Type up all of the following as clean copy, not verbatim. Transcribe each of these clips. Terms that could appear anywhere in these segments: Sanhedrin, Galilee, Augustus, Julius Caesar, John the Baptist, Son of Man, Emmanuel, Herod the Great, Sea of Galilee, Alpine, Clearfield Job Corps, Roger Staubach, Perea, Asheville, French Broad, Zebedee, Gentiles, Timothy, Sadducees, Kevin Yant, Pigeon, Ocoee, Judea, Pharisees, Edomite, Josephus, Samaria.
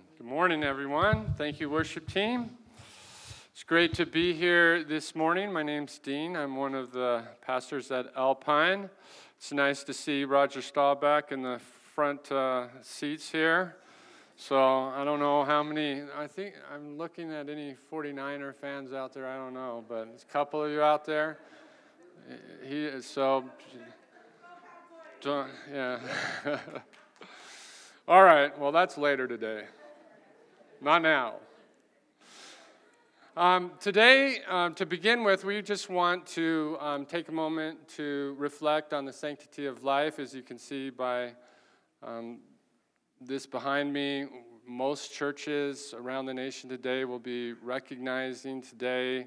Amen. Good morning, everyone. Thank you, worship team. It's great to be here this morning. My name's Dean. I'm one of the pastors at Alpine. It's nice to see Roger Staubach in the front seats here. So I don't know how many, I think I'm looking at any 49er fans out there. I don't know, but there's a couple of you out there. All right, well, that's later today. Not now. Today, to begin with, we just want to take a moment to reflect on the sanctity of life. As you can see by this behind me, most churches around the nation today will be recognizing today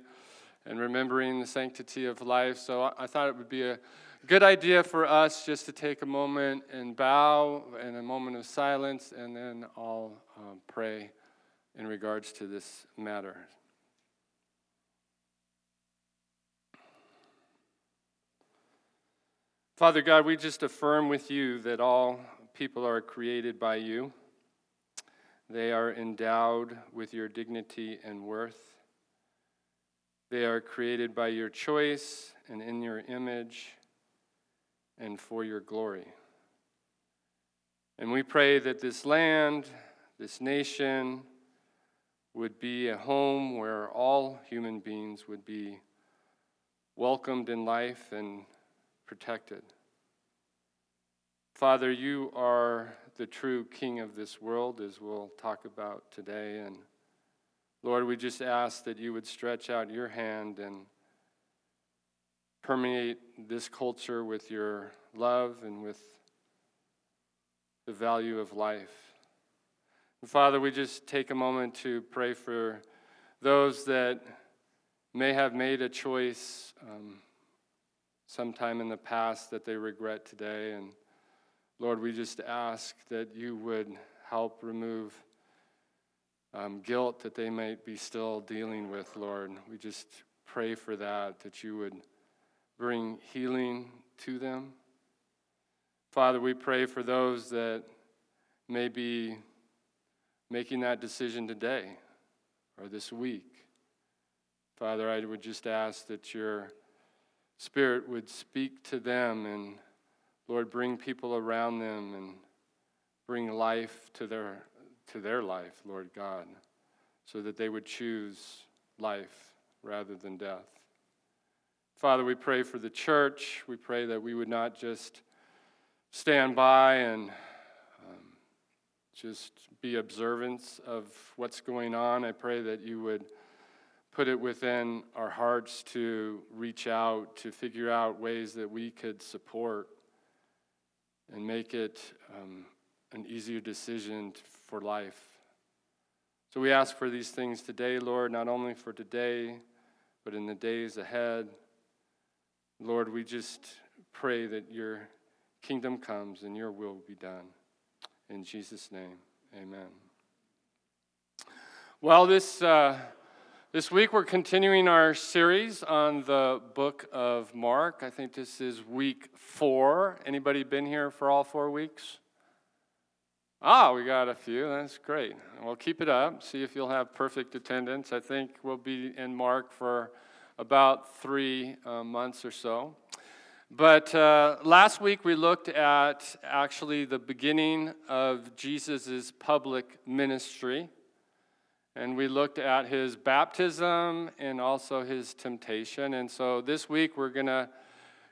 and remembering the sanctity of life. So I thought it would be a good idea for us just to take a moment and bow in a moment of silence, and then I'll pray in regards to this matter. Father God, we just affirm with you that all people are created by you. They are endowed with your dignity and worth. They are created by your choice and in your image, and for your glory. And we pray that this land, this nation, would be a home where all human beings would be welcomed in life and protected. Father, you are the true King of this world, as we'll talk about today. And Lord, we just ask that you would stretch out your hand and permeate this culture with your love and with the value of life. And Father, we just take a moment to pray for those that may have made a choice sometime in the past that they regret today. And Lord, we just ask that you would help remove guilt that they might be still dealing with, Lord. We just pray for that you would bring healing to them. Father, we pray for those that may be making that decision today or this week. Father, I would just ask that your Spirit would speak to them and, Lord, bring people around them and bring life to their life, Lord God, so that they would choose life rather than death. Father, we pray for the church. We pray that we would not just stand by and just be observant of what's going on. I pray that you would put it within our hearts to reach out, to figure out ways that we could support and make it an easier decision for life. So we ask for these things today, Lord, not only for today, but in the days ahead. Lord, we just pray that your kingdom comes and your will be done. In Jesus' name, amen. Well, this week we're continuing our series on the book of Mark. I think this is week 4. Anybody been here for all 4 weeks? We got a few. That's great. Well, keep it up. See if you'll have perfect attendance. I think we'll be in Mark for about 3 months or so. But last week we looked at actually the beginning of Jesus' public ministry, and we looked at his baptism and also his temptation. And so this week we're going to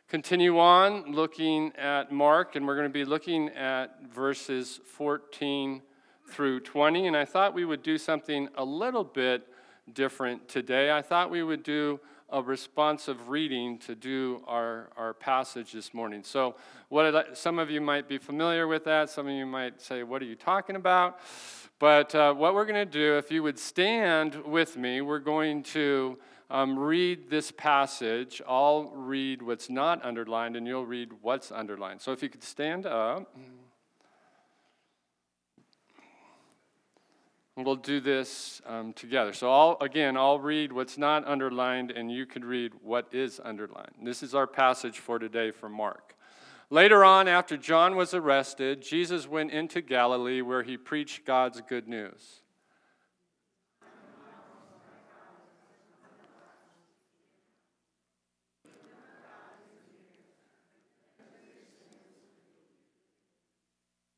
continue on looking at Mark, and we're going to be looking at verses 14 through 20. And I thought we would do something a little bit different today. I thought we would do a responsive reading to do our passage this morning. So some of you might be familiar with that. Some of you might say, what are you talking about? But what we're going to do, if you would stand with me, we're going to read this passage. I'll read what's not underlined, and you'll read what's underlined. So if you could stand up. We'll do this together. So I'll read what's not underlined, and you can read what is underlined. This is our passage for today from Mark. Later on, after John was arrested, Jesus went into Galilee where he preached God's good news.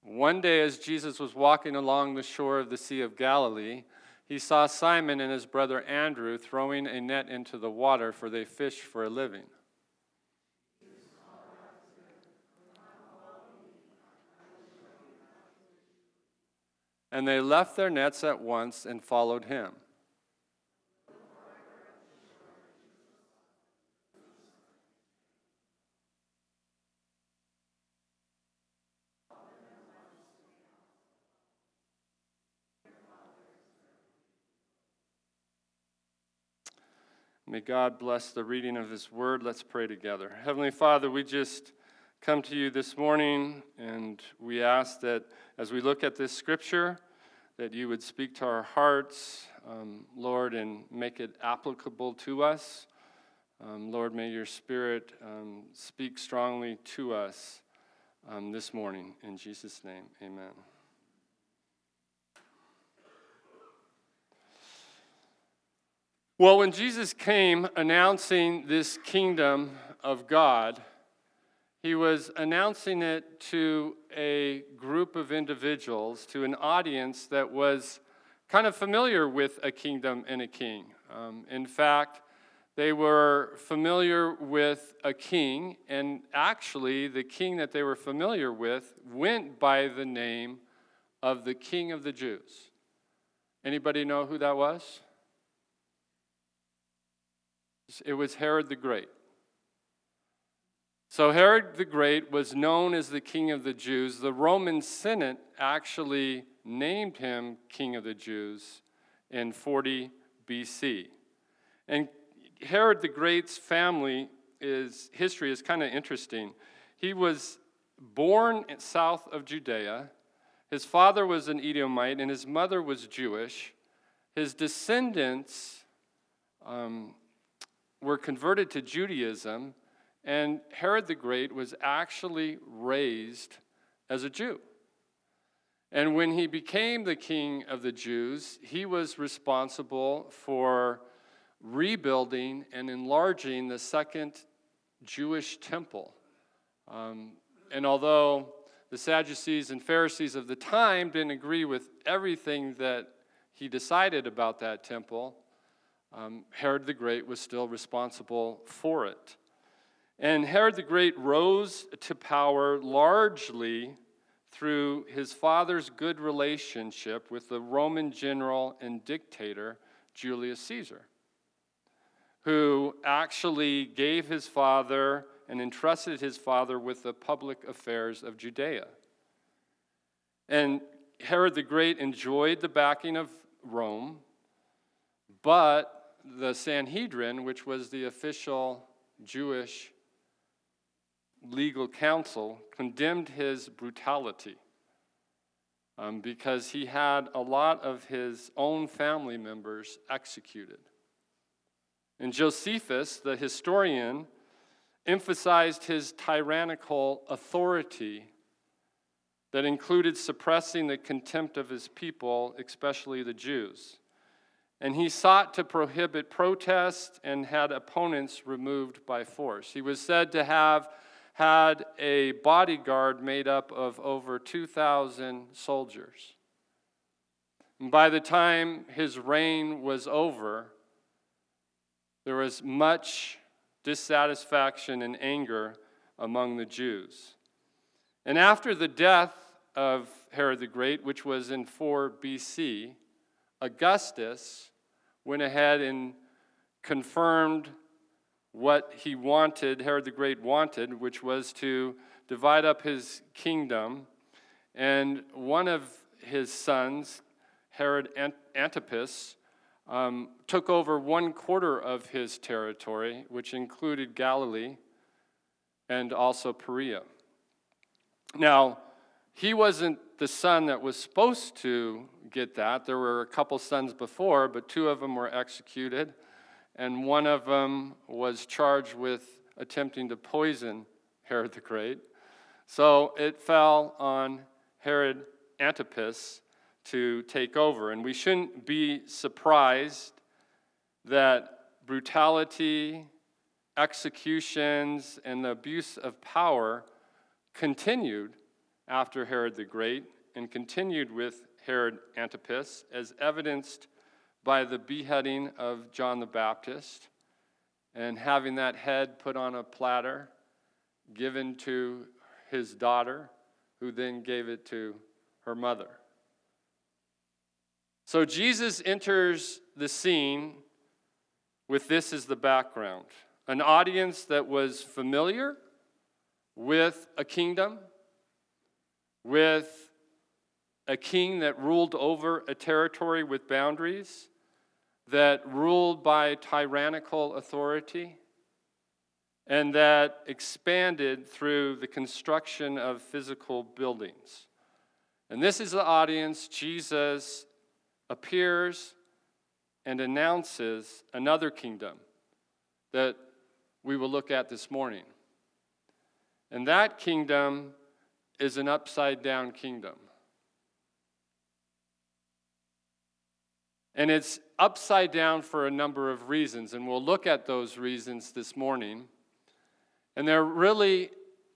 One day, as Jesus was walking along the shore of the Sea of Galilee, he saw Simon and his brother Andrew throwing a net into the water, for they fished for a living. And they left their nets at once and followed him. May God bless the reading of his word. Let's pray together. Heavenly Father, we just come to you this morning, and we ask that as we look at this scripture, that you would speak to our hearts, Lord, and make it applicable to us. Lord, may your spirit speak strongly to us this morning. In Jesus' name, amen. Well, when Jesus came announcing this kingdom of God, he was announcing it to a group of individuals, to an audience that was kind of familiar with a kingdom and a king. In fact, they were familiar with a king, and actually the king that they were familiar with went by the name of the King of the Jews. Anybody know who that was? It was Herod the Great. So Herod the Great was known as the King of the Jews. The Roman Senate actually named him King of the Jews in 40 BC. And Herod the Great's family history is kind of interesting. He was born south of Judea. His father was an Edomite, and his mother was Jewish. His descendants were converted to Judaism, and Herod the Great was actually raised as a Jew. And when he became the King of the Jews, he was responsible for rebuilding and enlarging the second Jewish temple. And although the Sadducees and Pharisees of the time didn't agree with everything that he decided about that temple, Herod the Great was still responsible for it. And Herod the Great rose to power largely through his father's good relationship with the Roman general and dictator, Julius Caesar, who actually gave his father and entrusted his father with the public affairs of Judea. And Herod the Great enjoyed the backing of Rome, but the Sanhedrin, which was the official Jewish legal council, condemned his brutality because he had a lot of his own family members executed. And Josephus, the historian, emphasized his tyrannical authority that included suppressing the contempt of his people, especially the Jews. And he sought to prohibit protests and had opponents removed by force. He was said to have had a bodyguard made up of over 2,000 soldiers. And by the time his reign was over, there was much dissatisfaction and anger among the Jews. And after the death of Herod the Great, which was in 4 BC, Augustus went ahead and confirmed what he wanted, Herod the Great wanted, which was to divide up his kingdom. And one of his sons, Herod Antipas, took over 1/4 of his territory, which included Galilee and also Perea. Now, he wasn't the son that was supposed to get that. There were a couple sons before, but 2 of them were executed, and one of them was charged with attempting to poison Herod the Great. So it fell on Herod Antipas to take over. And we shouldn't be surprised that brutality, executions, and the abuse of power continued after Herod the Great and continued with Herod Antipas, as evidenced by the beheading of John the Baptist and having that head put on a platter, given to his daughter, who then gave it to her mother. So Jesus enters the scene with this as the background, an audience that was familiar with a kingdom, with a king that ruled over a territory with boundaries, that ruled by tyrannical authority, and that expanded through the construction of physical buildings. And this is the audience. Jesus appears and announces another kingdom that we will look at this morning. And that kingdom is an upside-down kingdom. And it's upside down for a number of reasons, and we'll look at those reasons this morning. And they're really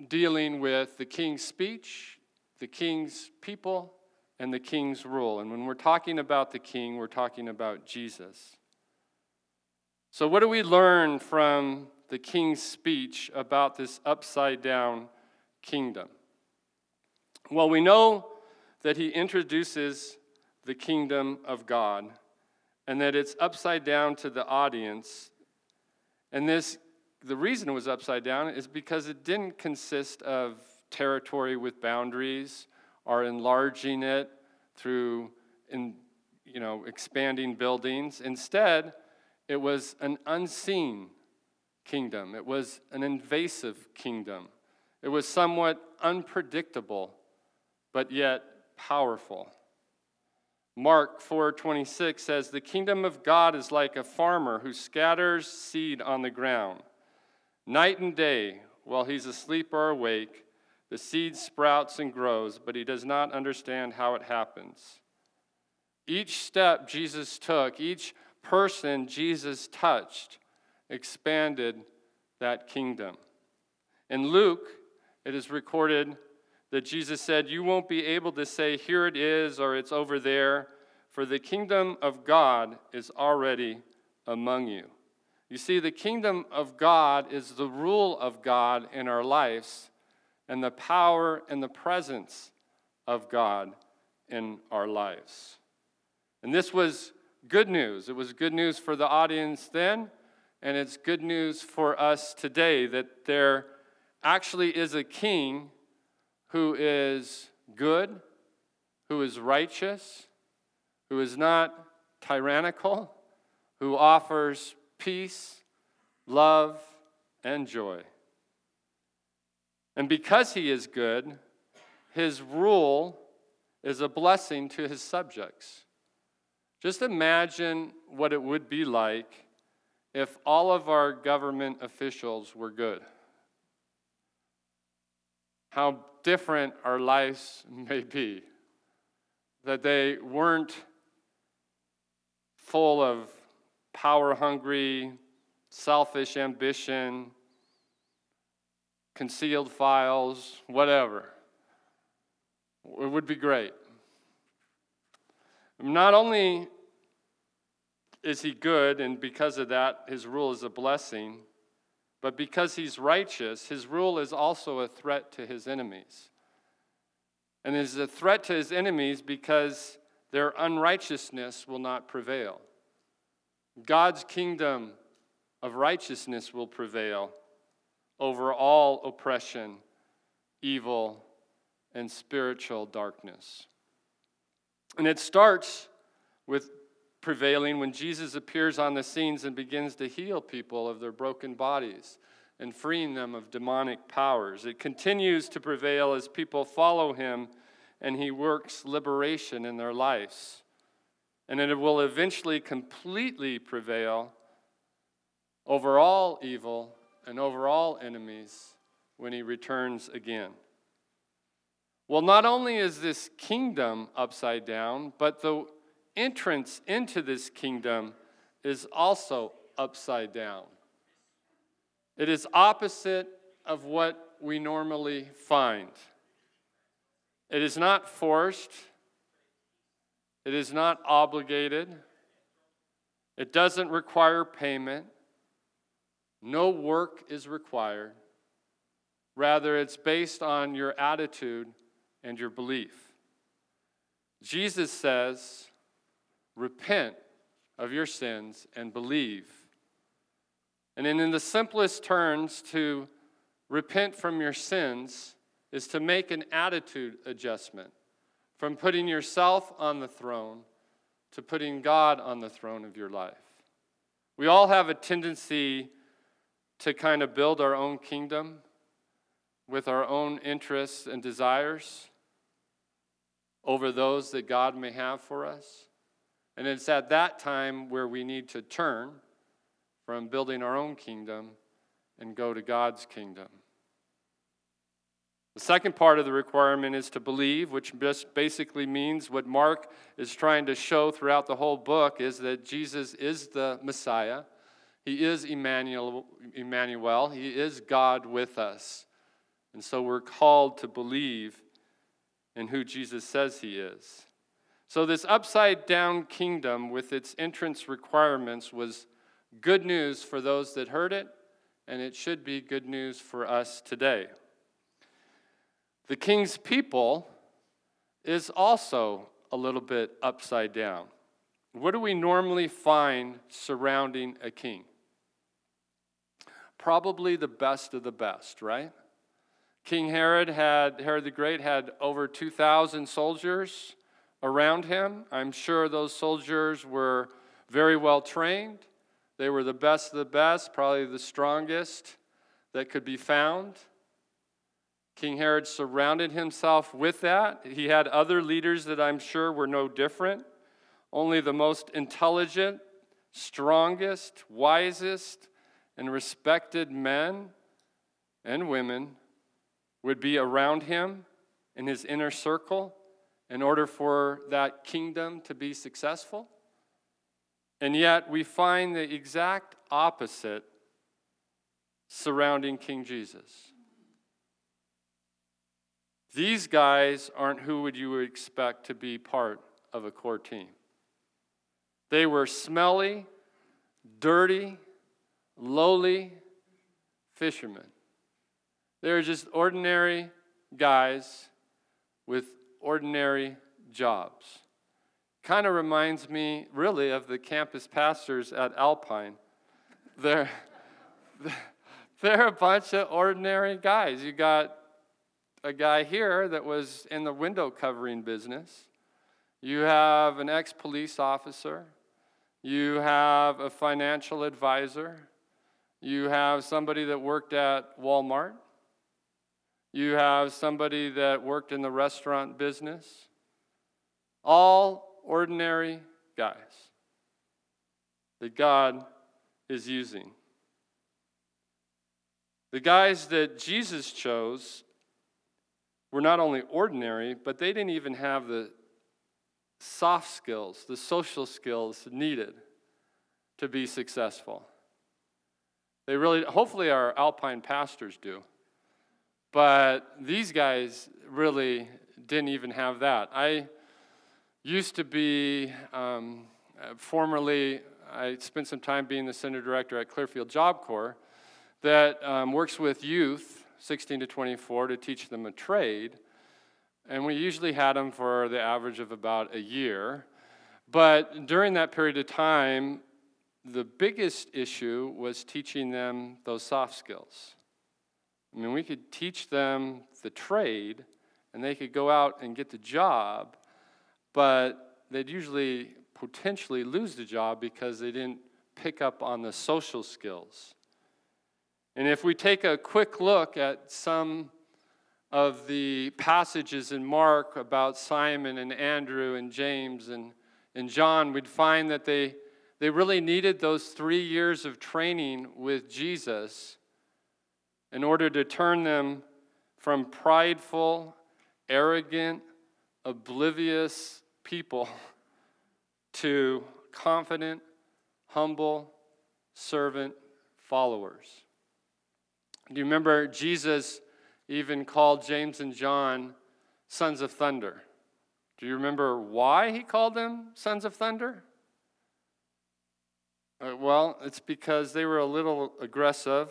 dealing with the king's speech, the king's people, and the king's rule. And when we're talking about the king, we're talking about Jesus. So what do we learn from the king's speech about this upside-down kingdom? Well, we know that he introduces the kingdom of God, and that it's upside down to the audience. And this, the reason it was upside down is because it didn't consist of territory with boundaries or enlarging it through, expanding buildings. Instead, it was an unseen kingdom. It was an invasive kingdom. It was somewhat unpredictable, but yet powerful. Mark 4:26 says, "The kingdom of God is like a farmer who scatters seed on the ground. Night and day, while he's asleep or awake, the seed sprouts and grows, but he does not understand how it happens." Each step Jesus took, each person Jesus touched, expanded that kingdom. In Luke, it is recorded that Jesus said, "You won't be able to say, 'Here it is,' or 'It's over there,' for the kingdom of God is already among you." You see, the kingdom of God is the rule of God in our lives, and the power and the presence of God in our lives. And this was good news. It was good news for the audience then, and it's good news for us today that there actually is a king who is good, who is righteous, who is not tyrannical, who offers peace, love, and joy. And because he is good, his rule is a blessing to his subjects. Just imagine what it would be like if all of our government officials were good. How different our lives may be, that they weren't full of power-hungry, selfish ambition, concealed files, whatever. It would be great. Not only is he good, and because of that, his rule is a blessing, but because he's righteous, his rule is also a threat to his enemies. And it is a threat to his enemies because their unrighteousness will not prevail. God's kingdom of righteousness will prevail over all oppression, evil, and spiritual darkness. And it starts with prevailing when Jesus appears on the scenes and begins to heal people of their broken bodies and freeing them of demonic powers. It continues to prevail as people follow him and he works liberation in their lives. And it will eventually completely prevail over all evil and over all enemies when he returns again. Well, not only is this kingdom upside down, but the entrance into this kingdom is also upside down. It is opposite of what we normally find. It is not forced. It is not obligated. It doesn't require payment. No work is required. Rather, it's based on your attitude and your belief. Jesus says, repent of your sins and believe. And then in the simplest terms, to repent from your sins is to make an attitude adjustment from putting yourself on the throne to putting God on the throne of your life. We all have a tendency to kind of build our own kingdom with our own interests and desires over those that God may have for us. And it's at that time where we need to turn from building our own kingdom and go to God's kingdom. The second part of the requirement is to believe, which just basically means what Mark is trying to show throughout the whole book is that Jesus is the Messiah. He is Emmanuel. He is God with us. And so we're called to believe in who Jesus says he is. So this upside-down kingdom with its entrance requirements was good news for those that heard it, and it should be good news for us today. The king's people is also a little bit upside down. What do we normally find surrounding a king? Probably the best of the best, right? King Herod the Great had over 2,000 soldiers around him. I'm sure those soldiers were very well trained. They were the best of the best, probably the strongest that could be found. King Herod surrounded himself with that. He had other leaders that I'm sure were no different. Only the most intelligent, strongest, wisest, and respected men and women would be around him in his inner circle in order for that kingdom to be successful. And yet we find the exact opposite surrounding King Jesus. These guys aren't who would you expect to be part of a core team. They were smelly, dirty, lowly fishermen. They were just ordinary guys with ordinary jobs. Kind of reminds me, really, of the campus pastors at Alpine. They're a bunch of ordinary guys. You got a guy here that was in the window covering business. You have an ex-police officer. You have a financial advisor. You have somebody that worked at Walmart. You have somebody that worked in the restaurant business. All ordinary guys that God is using. The guys that Jesus chose were not only ordinary, but they didn't even have the soft skills, the social skills needed to be successful. They really, hopefully our Alpine pastors do, but these guys really didn't even have that. I used to be, formerly, I spent some time being the center director at Clearfield Job Corps that works with youth, 16 to 24, to teach them a trade. And we usually had them for the average of about a year. But during that period of time, the biggest issue was teaching them those soft skills. I mean, we could teach them the trade, and they could go out and get the job, but they'd usually potentially lose the job because they didn't pick up on the social skills. And if we take a quick look at some of the passages in Mark about Simon and Andrew and James and John, we'd find that they really needed those 3 years of training with Jesus in order to turn them from prideful arrogant, oblivious people to confident, humble, servant followers. Do you remember Jesus even called James and John sons of thunder? Do you remember why he called them sons of thunder? Well, it's because they were a little aggressive.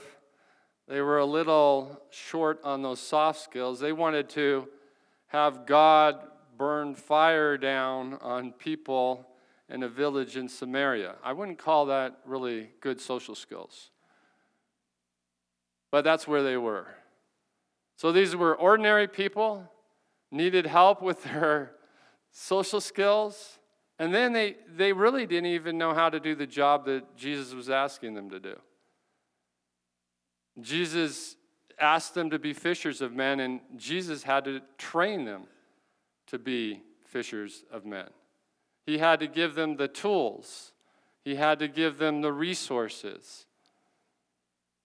They were a little short on those soft skills. They wanted to have God burn fire down on people in a village in Samaria. I wouldn't call that really good social skills. But that's where they were. So these were ordinary people, needed help with their social skills, and then they really didn't even know how to do the job that Jesus was asking them to do. Jesus asked them to be fishers of men, and Jesus had to train them to be fishers of men. He had to give them the tools. He had to give them the resources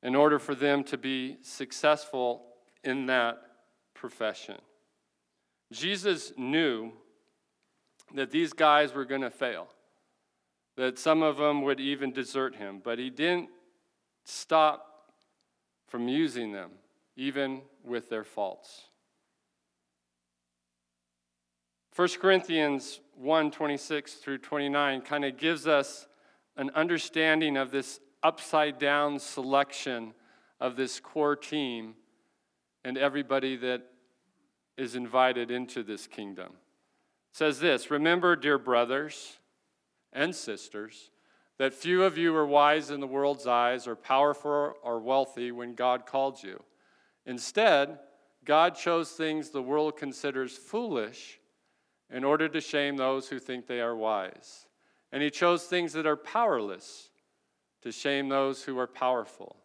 in order for them to be successful in that profession. Jesus knew that these guys were going to fail, that some of them would even desert him, but he didn't stop from using them, even with their faults. 1 Corinthians 1:26 through 29 kind of gives us an understanding of this upside-down selection of this core team and everybody that is invited into this kingdom. It says this, "Remember, dear brothers and sisters, that few of you were wise in the world's eyes or powerful or wealthy when God called you. Instead, God chose things the world considers foolish in order to shame those who think they are wise. And he chose things that are powerless to shame those who are powerful.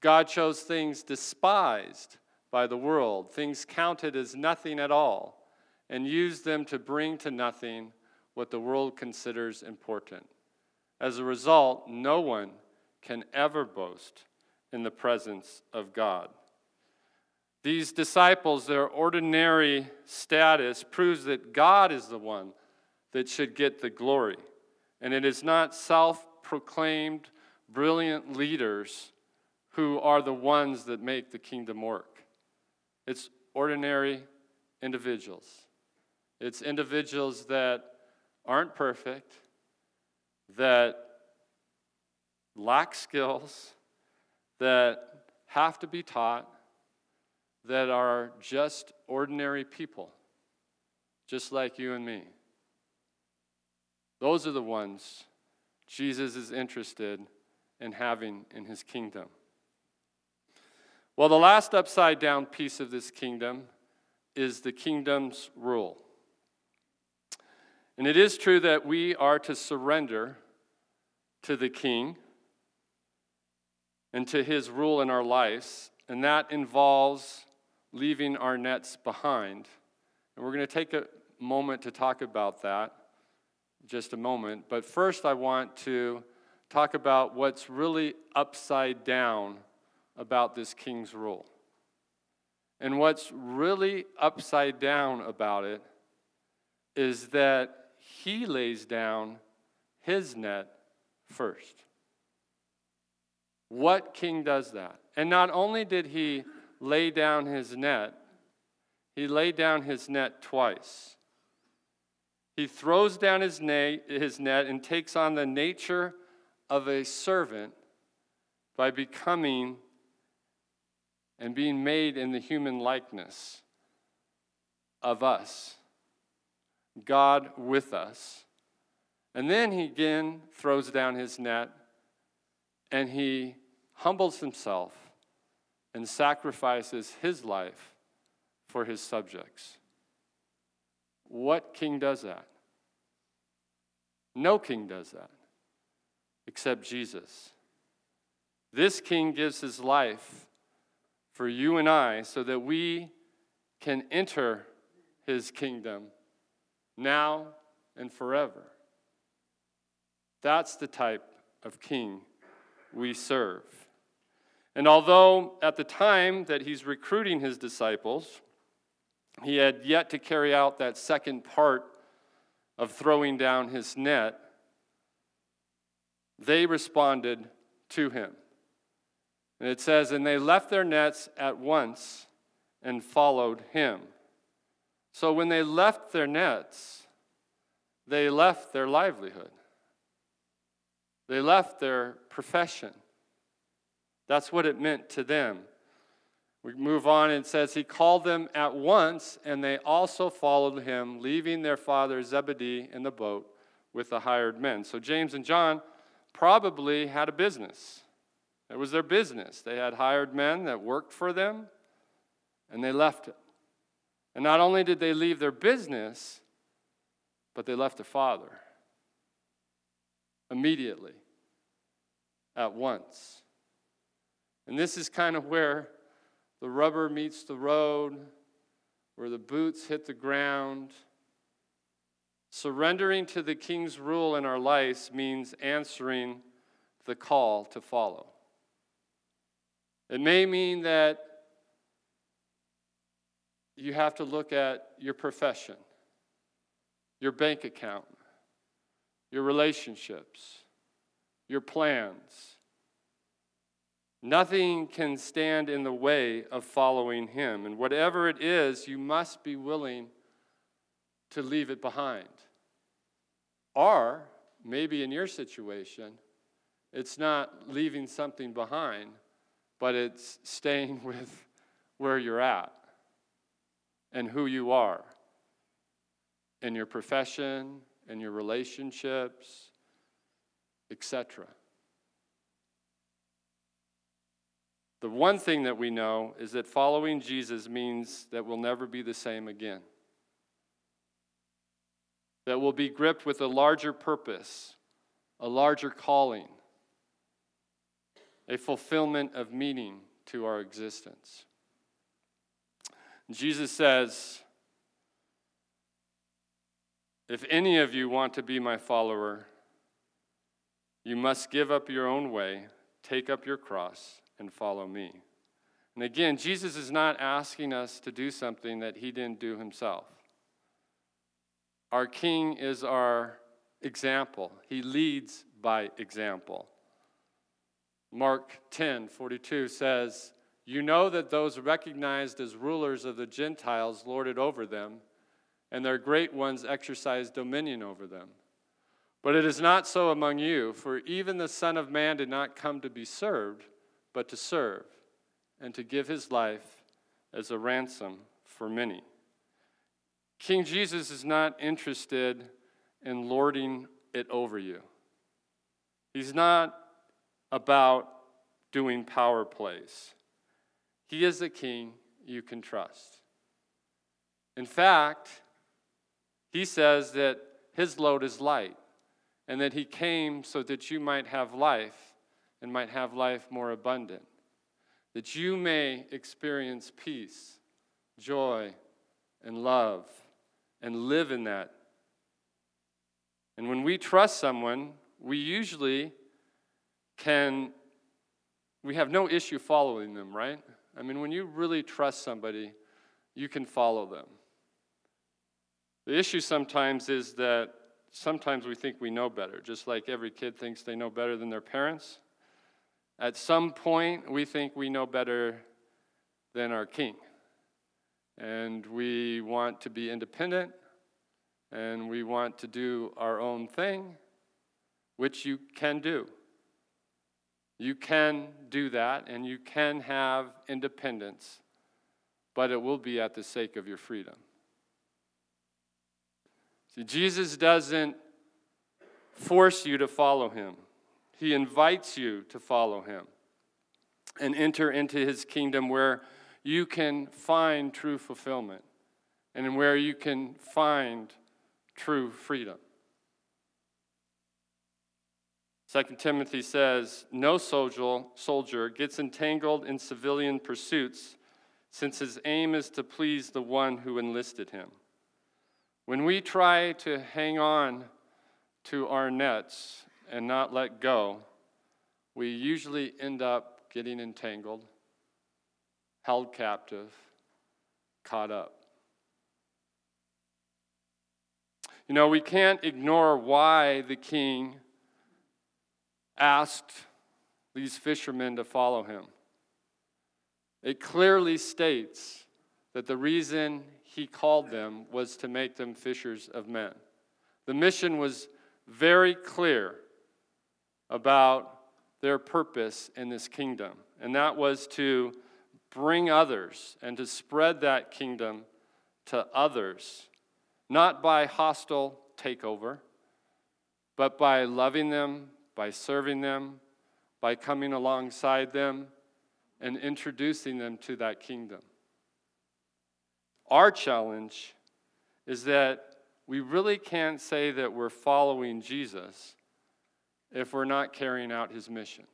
God chose things despised by the world, things counted as nothing at all, and used them to bring to nothing what the world considers important. As a result, no one can ever boast in the presence of God." These disciples, their ordinary status proves that God is the one that should get the glory. And it is not self-proclaimed brilliant leaders who are the ones that make the kingdom work. It's ordinary individuals. It's individuals that aren't perfect, that lack skills, that have to be taught, that are just ordinary people, just like you and me. Those are the ones Jesus is interested in having in his kingdom. Well, the last upside-down piece of this kingdom is the kingdom's rule. And it is true that we are to surrender to the king and to his rule in our lives, and that involves leaving our nets behind. And we're going to take a moment to talk about that in just a moment. But first I want to talk about what's really upside down about this king's rule. And what's really upside down about it is that he lays down his net first. What king does that? And not only did he lay down his net, he laid down his net twice. He throws down his net and takes on the nature of a servant by becoming and being made in the human likeness of us, God with us. And then he again throws down his net and he humbles himself and sacrifices his life for his subjects. What king does that? No king does that except Jesus. This king gives his life for you and I so that we can enter his kingdom now and forever. That's the type of king we serve. And although at the time that he's recruiting his disciples, He had yet to carry out that second part of throwing down his net. They responded to him. And it says, and they left their nets at once and followed him. So when they left their nets, they left their livelihood. They left their profession. That's what it meant to them. We move on and it says, he called them at once, and they also followed him, leaving their father Zebedee in the boat with the hired men. So James and John probably had a business. It was their business. They had hired men that worked for them, and they left it. And not only did they leave their business, but they left their father immediately, at once. And this is kind of where the rubber meets the road, where the boots hit the ground. Surrendering to the king's rule in our lives means answering the call to follow. It may mean that you have to look at your profession, your bank account, your relationships, your plans. Nothing can stand in the way of following him. And whatever it is, you must be willing to leave it behind. Or, maybe in your situation, it's not leaving something behind, but it's staying with where you're at and who you are in your profession, in your relationships, etc. The one thing that we know is that following Jesus means that we'll never be the same again. That we'll be gripped with a larger purpose, a larger calling, a fulfillment of meaning to our existence. Jesus says, if any of you want to be my follower, you must give up your own way, take up your cross, and follow me. And again, Jesus is not asking us to do something that he didn't do himself. Our King is our example. He leads by example. Mark 10:42 says, you know that those recognized as rulers of the Gentiles lorded over them, and their great ones exercised dominion over them. But it is not so among you, for even the Son of Man did not come to be served, but to serve, and to give his life as a ransom for many. King Jesus is not interested in lording it over you. He's not about doing power plays. He is the king you can trust. In fact, he says that his load is light, and that he came so that you might have life, and might have life more abundant, that you may experience peace, joy, and love, and live in that. And when we trust someone, we have no issue following them, right? I mean, when you really trust somebody, you can follow them. The issue sometimes is that sometimes we think we know better, just like every kid thinks they know better than their parents. At some point, we think we know better than our king. And we want to be independent, and we want to do our own thing, which you can do. You can do that, and you can have independence, but it will be at the sake of your freedom. See, Jesus doesn't force you to follow him. He invites you to follow him and enter into his kingdom where you can find true fulfillment and where you can find true freedom. 2 Timothy says, no soldier gets entangled in civilian pursuits, since his aim is to please the one who enlisted him. When we try to hang on to our nets and not let go, we usually end up getting entangled, held captive, caught up. You know, we can't ignore why the king asked these fishermen to follow him. It clearly states that the reason he called them was to make them fishers of men. The mission was very clear about their purpose in this kingdom, and that was to bring others and to spread that kingdom to others, not by hostile takeover, but by loving them, by serving them, by coming alongside them, and introducing them to that kingdom. Our challenge is that we really can't say that we're following Jesus if we're not carrying out his mission.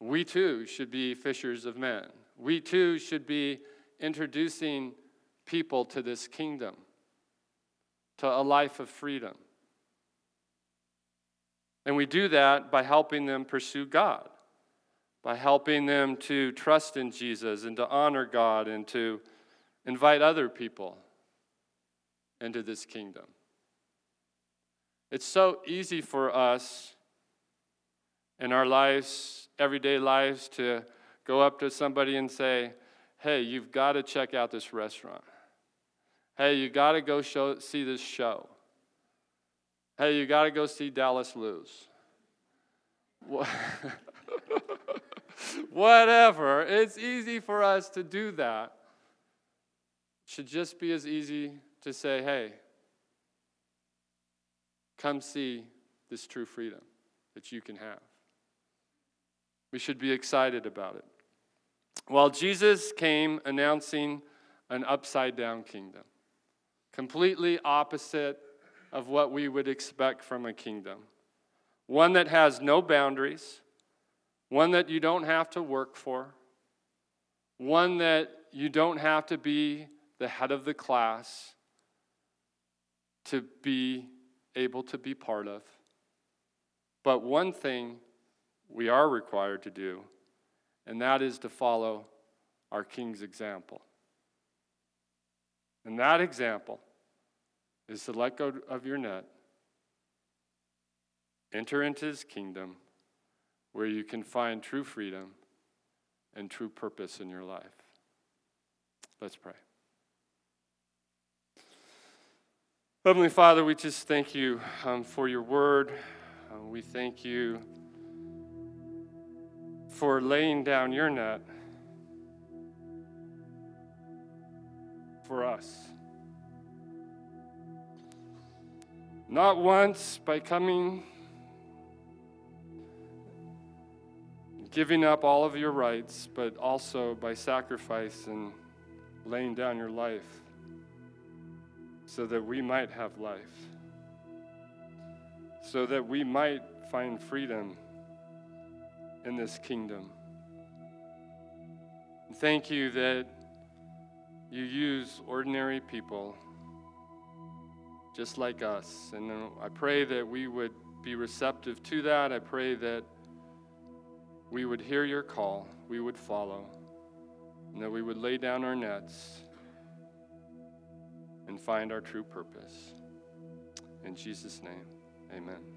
We too should be fishers of men. We too should be introducing people to this kingdom, to a life of freedom. And we do that by helping them pursue God, by helping them to trust in Jesus and to honor God and to invite other people into this kingdom. It's so easy for us in our lives, everyday lives, to go up to somebody and say, hey, you've got to check out this restaurant. Hey, you got to go see this show. Hey, you got to go see Dallas lose. Whatever. It's easy for us to do that. Should just be as easy to say, hey, come see this true freedom that you can have. We should be excited about it. Well, Jesus came announcing an upside-down kingdom, completely opposite of what we would expect from a kingdom, one that has no boundaries, one that you don't have to work for, one that you don't have to be the head of the class to be able to be part of. But one thing we are required to do, and that is to follow our King's example. And that example is to let go of your net, enter into his kingdom where you can find true freedom and true purpose in your life. Let's pray. Heavenly Father, we just thank you for your word. We thank you for laying down your net for us. Not once by coming, giving up all of your rights, but also by sacrifice and laying down your life, so that we might have life, so that we might find freedom in this kingdom. And thank you that you use ordinary people just like us. And I pray that we would be receptive to that. I pray that we would hear your call, we would follow, and that we would lay down our nets and find our true purpose. In Jesus' name, amen.